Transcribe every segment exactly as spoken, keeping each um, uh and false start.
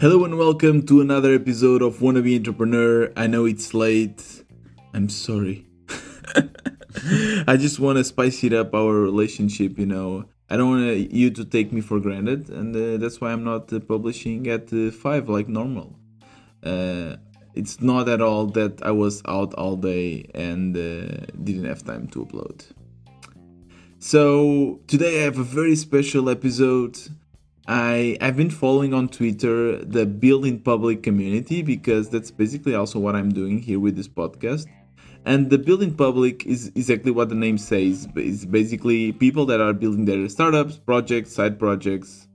Hello and welcome to another episode of Wanna Be Entrepreneur. I know it's late. I'm sorry. I just want to spice it up our relationship, you know. I don't want you to take me for granted, and uh, that's why I'm not uh, publishing at uh, five like normal. Uh, it's not at all that I was out all day and uh, didn't have time to upload. So today I have a very special episode. I, I've been following on Twitter the Build in Public community, because that's basically also what I'm doing here with this podcast. And the Build in Public is exactly what the name says. It's basically people that are building their startups, projects, side projects,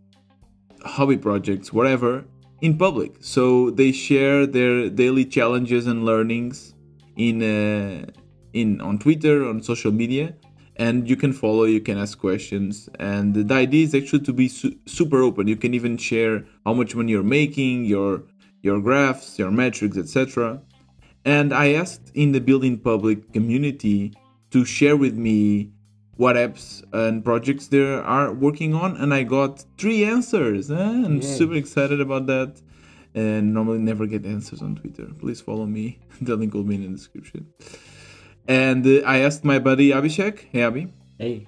hobby projects, whatever, in public. So they share their daily challenges and learnings in uh, in on Twitter, on social media. And you can follow, you can ask questions. And the idea is actually to be su- super open. You can even share how much money you're making, your your graphs, your metrics, et cetera. And I asked in the Build in Public community to share with me what apps and projects they are working on. And I got three answers. Eh? I'm yes. super excited about that. And normally never get answers on Twitter. Please follow me. The link will be in the description. And uh, I asked my buddy Abhishek. Hey, Abhi. Hey.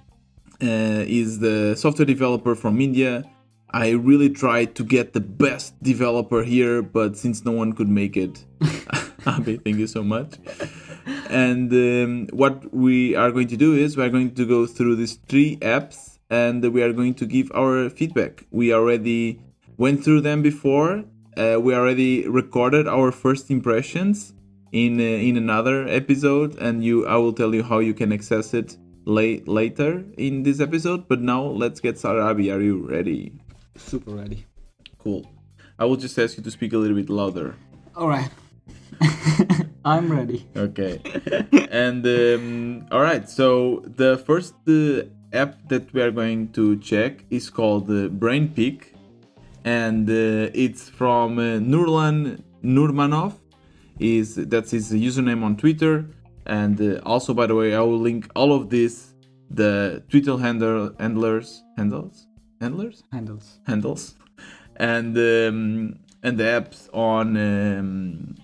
Uh, he's the software developer from India. I really tried to get the best developer here, but since no one could make it, Abhi, thank you so much. And um, what we are going to do is we are going to go through these three apps, and we are going to give our feedback. We already went through them before. Uh, we already recorded our first impressions in uh, in another episode, and you I will tell you how you can access it late, later in this episode. But now let's get started. Abi, are you ready? Super ready. Cool. I will just ask you to speak a little bit louder. All right. I'm ready. Okay. And um, all right. So the first uh, app that we are going to check is called uh, BrainPick, and uh, it's from uh, Nurlan Nurmanov. Is that's his username on Twitter. And uh, also, by the way, I will link all of this, the Twitter handle handlers handles handlers handles handles and um, and the apps on um,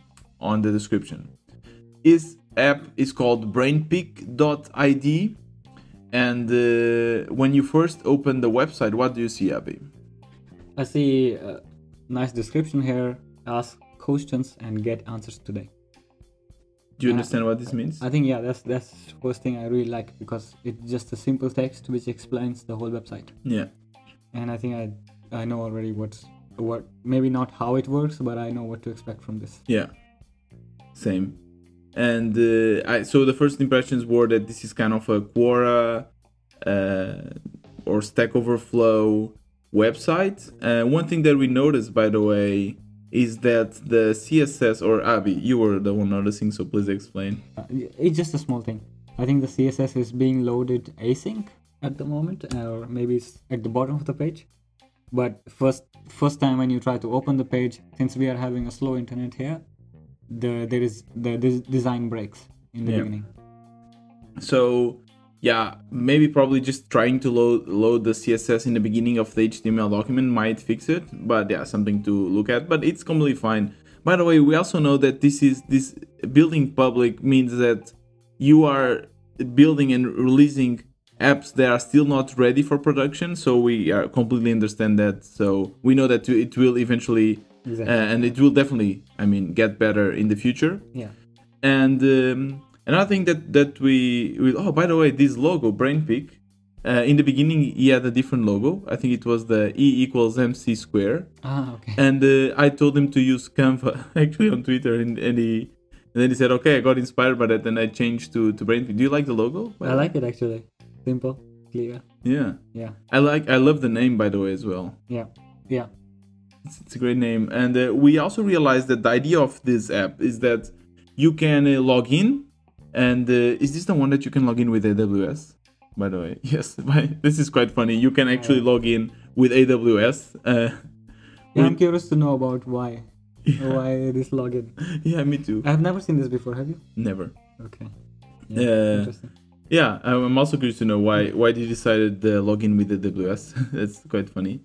on the description. His app is called brainpick dot I D, and uh, when you first open the website, what do you see, Abhi? I see a nice description here. Ask questions and get answers today. Do you and understand I, what this means? I think yeah, that's that's the first thing I really like, because it's just a simple text which explains the whole website. Yeah. And I think I I know already what's what maybe not how it works, but I know what to expect from this. Yeah. Same. And uh, I so the first impressions were that this is kind of a Quora uh, or Stack Overflow website. Uh, one thing that we noticed, by the way, is that the C S S, or Abhi, you were the one noticing, so please explain. Uh, it's just a small thing. I think the C S S is being loaded async at the moment, or maybe it's at the bottom of the page. But first first time when you try to open the page, since we are having a slow internet here, the there is the, the design breaks in the yeah. beginning. So yeah, maybe probably just trying to load, load the C S S in the beginning of the H T M L document might fix it, but yeah, something to look at, but it's completely fine. By the way, we also know that this is this building public means that you are building and releasing apps that are still not ready for production, so we are completely understand that. So we know that it will eventually, exactly. uh, and it will definitely, I mean, get better in the future. Yeah. And um, another thing that, that we, we... Oh, by the way, this logo, BrainPick, uh, in the beginning, he had a different logo. I think it was the E equals M C square. Ah, okay. And uh, I told him to use Canva, actually, on Twitter. And, and, he, and then he said, okay, I got inspired by that, and I changed to, to BrainPick. Do you like the logo? I like it, actually. Simple, clear. Yeah. Yeah. I like. I love the name, by the way, as well. Yeah. Yeah. It's, it's a great name. And uh, we also realized that the idea of this app is that you can uh, log in. And uh, is this the one that you can log in with A W S? By the way, yes. By, this is quite funny. You can actually log in with A W S. Uh, yeah, I'm curious to know about why. Yeah. Why this login? Yeah, me too. I've never seen this before. Have you? Never. Okay. Yeah. Uh, interesting. Yeah, I'm also curious to know why why they decided to log in with A W S. That's quite funny.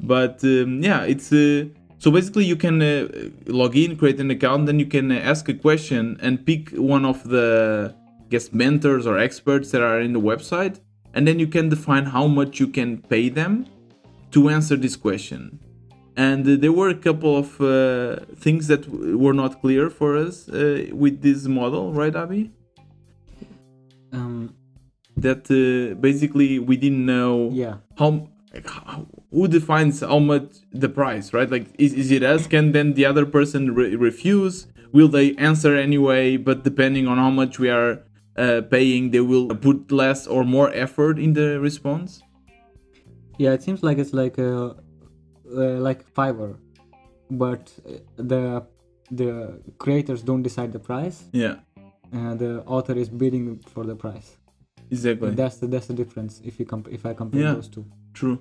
But um, yeah, it's uh, So basically you can uh, log in, create an account, then you can ask a question and pick one of the I guess mentors or experts that are in the website, and then you can define how much you can pay them to answer this question. And uh, there were a couple of uh, things that w were not clear for us uh, with this model, right, Abhi? Um, that uh, basically we didn't know yeah. how, like, how who defines how much the price, right? Like, is, is it us? Can then the other person re refuse? Will they answer anyway? But depending on how much we are uh, paying, they will put less or more effort in the response. Yeah, it seems like it's like a uh, like Fiverr, but the the creators don't decide the price. Yeah, uh, the author is bidding for the price. Exactly. And that's the that's the difference if you comp if I compare yeah, those two. True.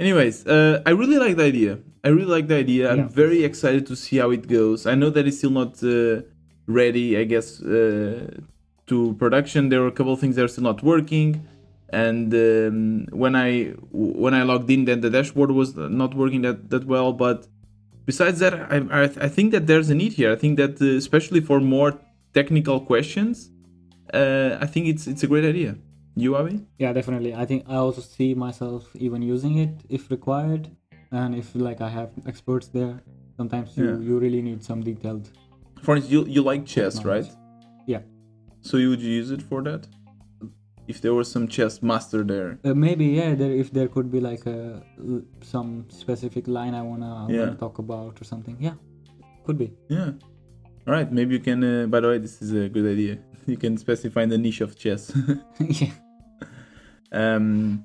Anyways, uh, I really like the idea. I really like the idea. I'm yeah. very excited to see how it goes. I know that it's still not uh, ready, I guess, uh, to production. There are a couple of things that are still not working. And um, when I when I logged in, then the dashboard was not working that, that well. But besides that, I, I, I think that there's a need here. I think that uh, especially for more technical questions, uh, I think it's it's a great idea. You, Abhi? Yeah, definitely. I think I also see myself even using it if required. And if like I have experts there, sometimes you, yeah. you really need some detailed. For instance, you, you like chess, right? Yeah. So you would use it for that? If there was some chess master there? Uh, maybe, yeah. There, if there could be like a, some specific line I want to yeah. talk about or something. Yeah, could be. Yeah. All right. Maybe you can, uh, by the way, this is a good idea. You can specify the niche of chess. yeah. Um,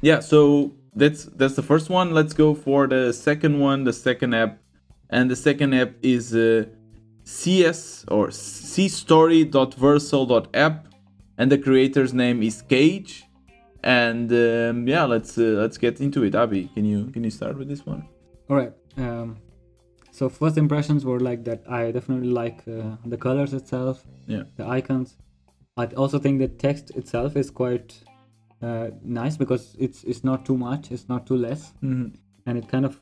yeah, so that's that's the first one. Let's go for the second one, the second app. And the second app is uh, cs or c story dot vercel dot app, and the creator's name is Cage. And um, yeah, let's uh, let's get into it. Abhi, can you can you start with this one? All right. Um, so first impressions were like that. I definitely like uh, the colors itself, yeah, the icons. I also think the text itself is quite uh, nice because it's it's not too much, it's not too less, mm-hmm. and it kind of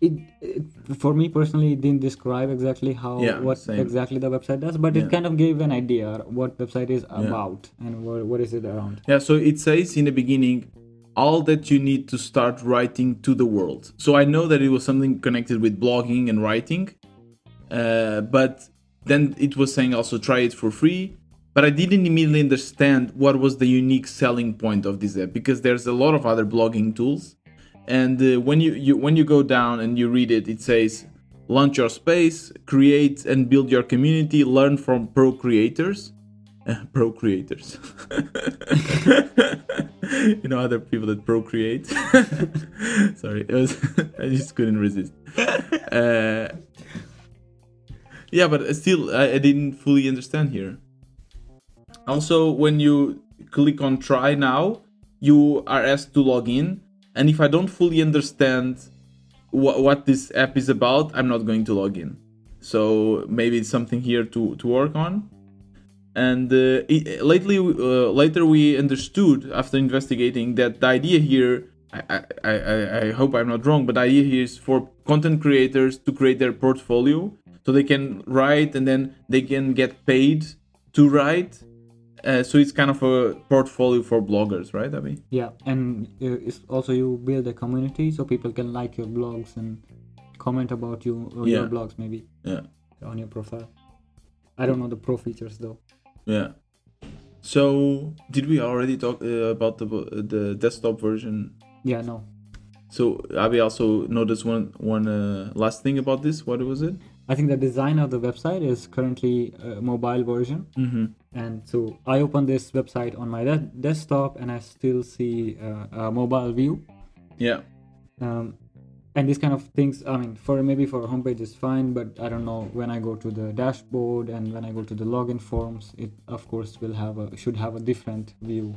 it, it for me personally it didn't describe exactly how yeah, what same. exactly the website does, but yeah. it kind of gave an idea what website is about yeah. and what, what is it around. Yeah, so it says in the beginning all that you need to start writing to the world. So I know that it was something connected with blogging and writing, uh, but then it was saying also try it for free. But I didn't immediately understand what was the unique selling point of this app, because there's a lot of other blogging tools. And uh, when you, you when you go down and you read it, it says, launch your space, create and build your community, learn from pro creators. Uh, pro creators. You know, other people that procreate. Sorry, it was I just couldn't resist. Uh, yeah, but still, I, I didn't fully understand here. Also, when you click on try now, you are asked to log in. And if I don't fully understand wh what this app is about, I'm not going to log in. So maybe it's something here to, to work on. And uh, it, lately, uh, later we understood after investigating that the idea here, I, I, I, I hope I'm not wrong, but the idea here is for content creators to create their portfolio so they can write and then they can get paid to write. Uh, so it's kind of a portfolio for bloggers, right, Abhi? Yeah, and uh, it's also you build a community so people can like your blogs and comment about you or yeah. your blogs maybe yeah. on your profile. I don't know the pro features though. Yeah. So did we already talk uh, about the the desktop version? Yeah, no. So Abhi also noticed one one uh, last thing about this. What was it? I think the design of the website is currently a mobile version. Mm-hmm. And so I open this website on my de desktop and I still see uh, a mobile view. Yeah. Um, and these kind of things, I mean, for maybe for a homepage is fine, but I don't know, when I go to the dashboard and when I go to the login forms, it of course will have a, should have a different view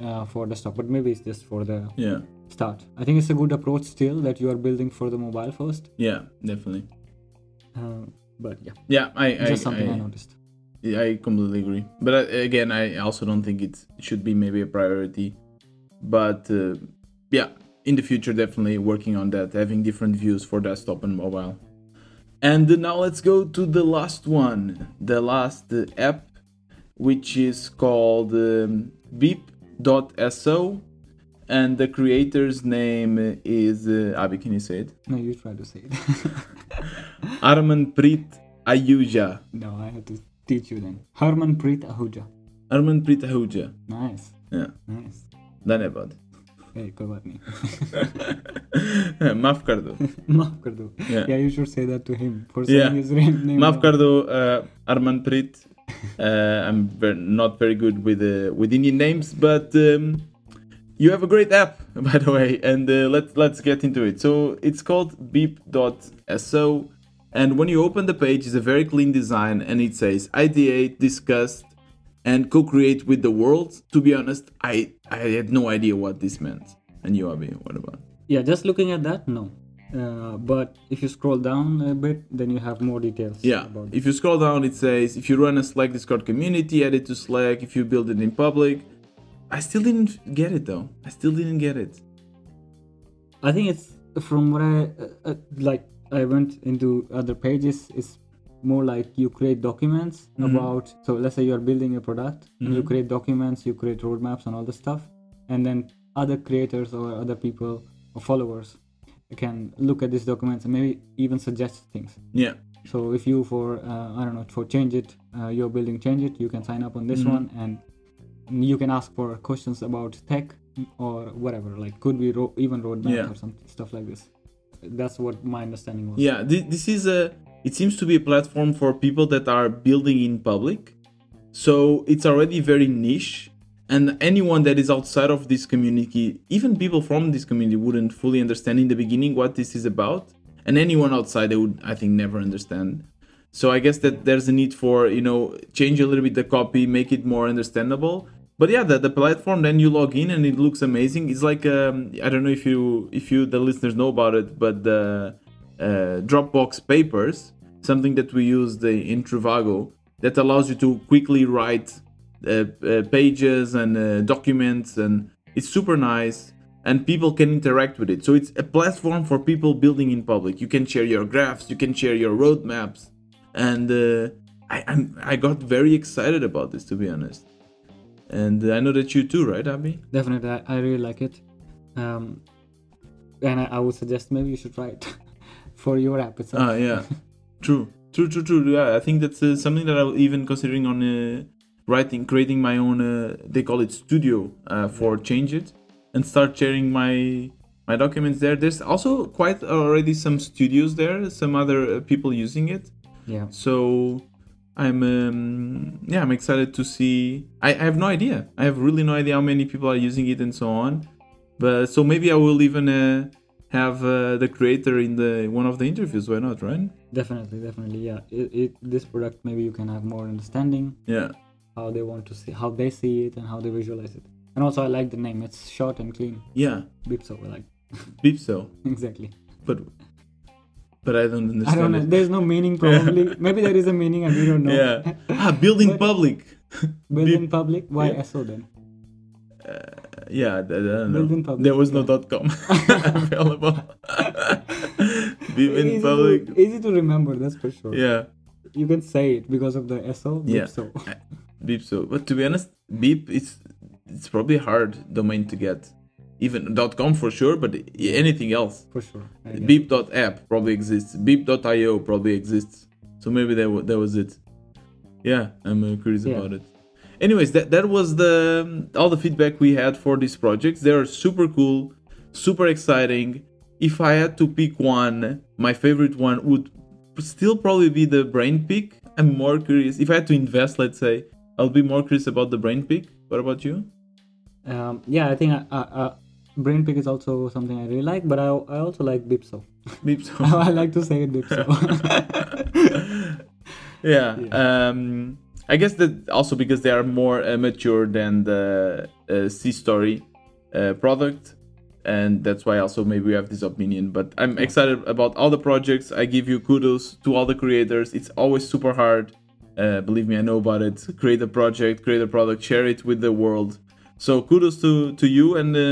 uh, for desktop, but maybe it's just for the yeah. start. I think it's a good approach still that you are building for the mobile first. Yeah, definitely. Uh, but yeah, yeah, I, I just something I, I noticed. Yeah, I completely agree. But I, again, I also don't think it should be maybe a priority. But uh, yeah, in the future, definitely working on that, having different views for desktop and mobile. And now let's go to the last one, the last app, which is called um, bip dot so, and the creator's name is, uh, Abhi, can you say it? No, you try to say it. Arman Preet Ahuja. No, I have to teach you then. Arman Preet Ahuja. Arman Preet Ahuja. Nice. Yeah. Nice. Done about it. Hey, good about me. Maaf kar do. Maaf kar do. Yeah. yeah, you should say that to him for saying yeah. his name. Maaf kar do, uh, Arman Preet. Uh, I'm very, not very good with uh, with Indian names, but um, you have a great app, by the way, and uh, let's let's get into it. So it's called bip dot so, and when you open the page, it's a very clean design, and it says ideate, discuss, and co-create with the world. To be honest, I I had no idea what this meant. And you, Abhi, what about? Yeah, just looking at that, no. Uh, but if you scroll down a bit, then you have more details. Yeah, about if you scroll down, it says, if you run a Slack Discord community, add it to Slack, if you build it in public. I still didn't get it though. I still didn't get it. I think it's from what I, uh, like I went into other pages, it's more like you create documents mm-hmm. about, so let's say you're building a product mm-hmm. and you create documents, you create roadmaps and all the stuff. And then other creators or other people or followers can look at these documents and maybe even suggest things. Yeah. So if you for uh, I don't know for Change It, uh, you're building Change It, you can sign up on this mm-hmm. one, and you can ask for questions about tech or whatever. Like could be ro- even roadmap yeah. or some stuff like this. That's what my understanding was. Yeah. Th- this is a. It seems to be a platform for people that are building in public. So it's already very niche. And anyone that is outside of this community, even people from this community wouldn't fully understand in the beginning what this is about. And anyone outside, they would, I think, never understand. So I guess that there's a need for, you know, change a little bit the copy, make it more understandable. But yeah, the, the platform, then you log in and it looks amazing. It's like, um, I don't know if you, if you, the listeners know about it, but the uh, Dropbox Papers, something that we used in Trivago, that allows you to quickly write Uh, uh, pages and uh, documents, and it's super nice and people can interact with it. So it's a platform for people building in public. You can share your graphs, you can share your roadmaps, and uh, I I'm, I got very excited about this, to be honest. And I know that you too, right, Abhi? Definitely, I, I really like it, um, and I, I would suggest maybe you should try it for your app itself. Ah, yeah, true, true, true, true. Yeah, I think that's uh, something that I'm even considering on. Uh, writing, creating my own, uh, they call it studio uh, for Change It, and start sharing my my documents there. There's also quite already some studios there, some other uh, people using it. Yeah. So I'm, um, yeah, I'm excited to see. I, I have no idea. I have really no idea how many people are using it and so on. But so maybe I will even uh, have uh, the creator in the one of the interviews. Why not, right? Definitely, definitely. Yeah. It, it, this product, maybe you can have more understanding. Yeah. How they want to see, how they see it, and how they visualize it. And also, I like the name. It's short and clean. Yeah. bip dot so, I like. bip dot so. Exactly. But but I don't understand. I don't know. It. There's no meaning, probably. Yeah. Maybe there is a meaning, and we don't know. Yeah. Ah, building but, public. Building public? Why yeah. S O then? Uh, yeah, I don't know. Building public. There was yeah. no dot com available. Building easy public. To, easy to remember, that's for sure. Yeah. You can say it because of the S O. bip dot so. Yeah. bip dot so, but to be honest, Bip, it's it's probably hard domain to get, even .com for sure, but anything else for sure. Bip dot app probably exists, bip dot io probably exists, so maybe that w- that was it. Yeah, I'm curious yeah. about it. Anyways, that that was the all the feedback we had for these projects. They are super cool, super exciting. If I had to pick one, my favorite one would still probably be the brain pick. I'm more curious if I had to invest, let's say. I'll be more curious about the BrainPick. What about you? Um, yeah, I think I, I, I, BrainPick is also something I really like, but I, I also like bip dot so. bip dot so. I like to say it bip dot so. yeah. yeah. Um, I guess that also because they are more uh, mature than the uh, cstory uh, product. And that's why also maybe we have this opinion. But I'm yeah. excited about all the projects. I give you kudos to all the creators. It's always super hard. Uh, believe me, I know about it. Create a project, create a product, share it with the world. So kudos to, to you. And uh,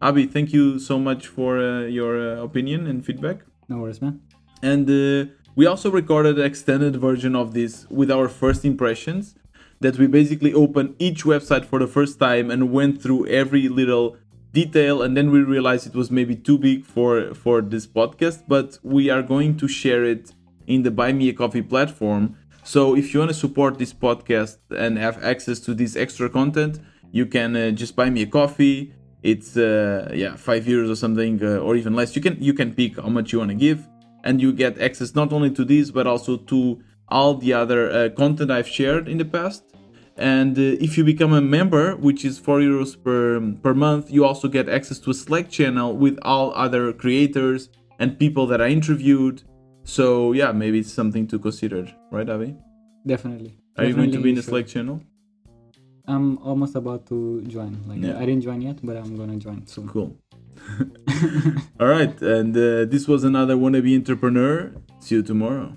Abhi, thank you so much for uh, your uh, opinion and feedback. No worries, man. And uh, we also recorded an extended version of this with our first impressions, that we basically opened each website for the first time and went through every little detail, and then we realized it was maybe too big for, for this podcast, but we are going to share it in the Buy Me A Coffee platform. So if you want to support this podcast and have access to this extra content, you can uh, just buy me a coffee. It's uh, yeah, five euros or something, uh, or even less. You can you can pick how much you want to give, and you get access not only to this, but also to all the other uh, content I've shared in the past. And uh, if you become a member, which is four euros per, per month, you also get access to a Slack channel with all other creators and people that I interviewed. So yeah, maybe it's something to consider, right, Abhi? Definitely. Are Definitely you going to be in the sure. Slack channel? I'm almost about to join. Like yeah. I didn't join yet, but I'm going to join soon. Cool. All right. And uh, this was another Wanna Be Entrepreneur. See you tomorrow.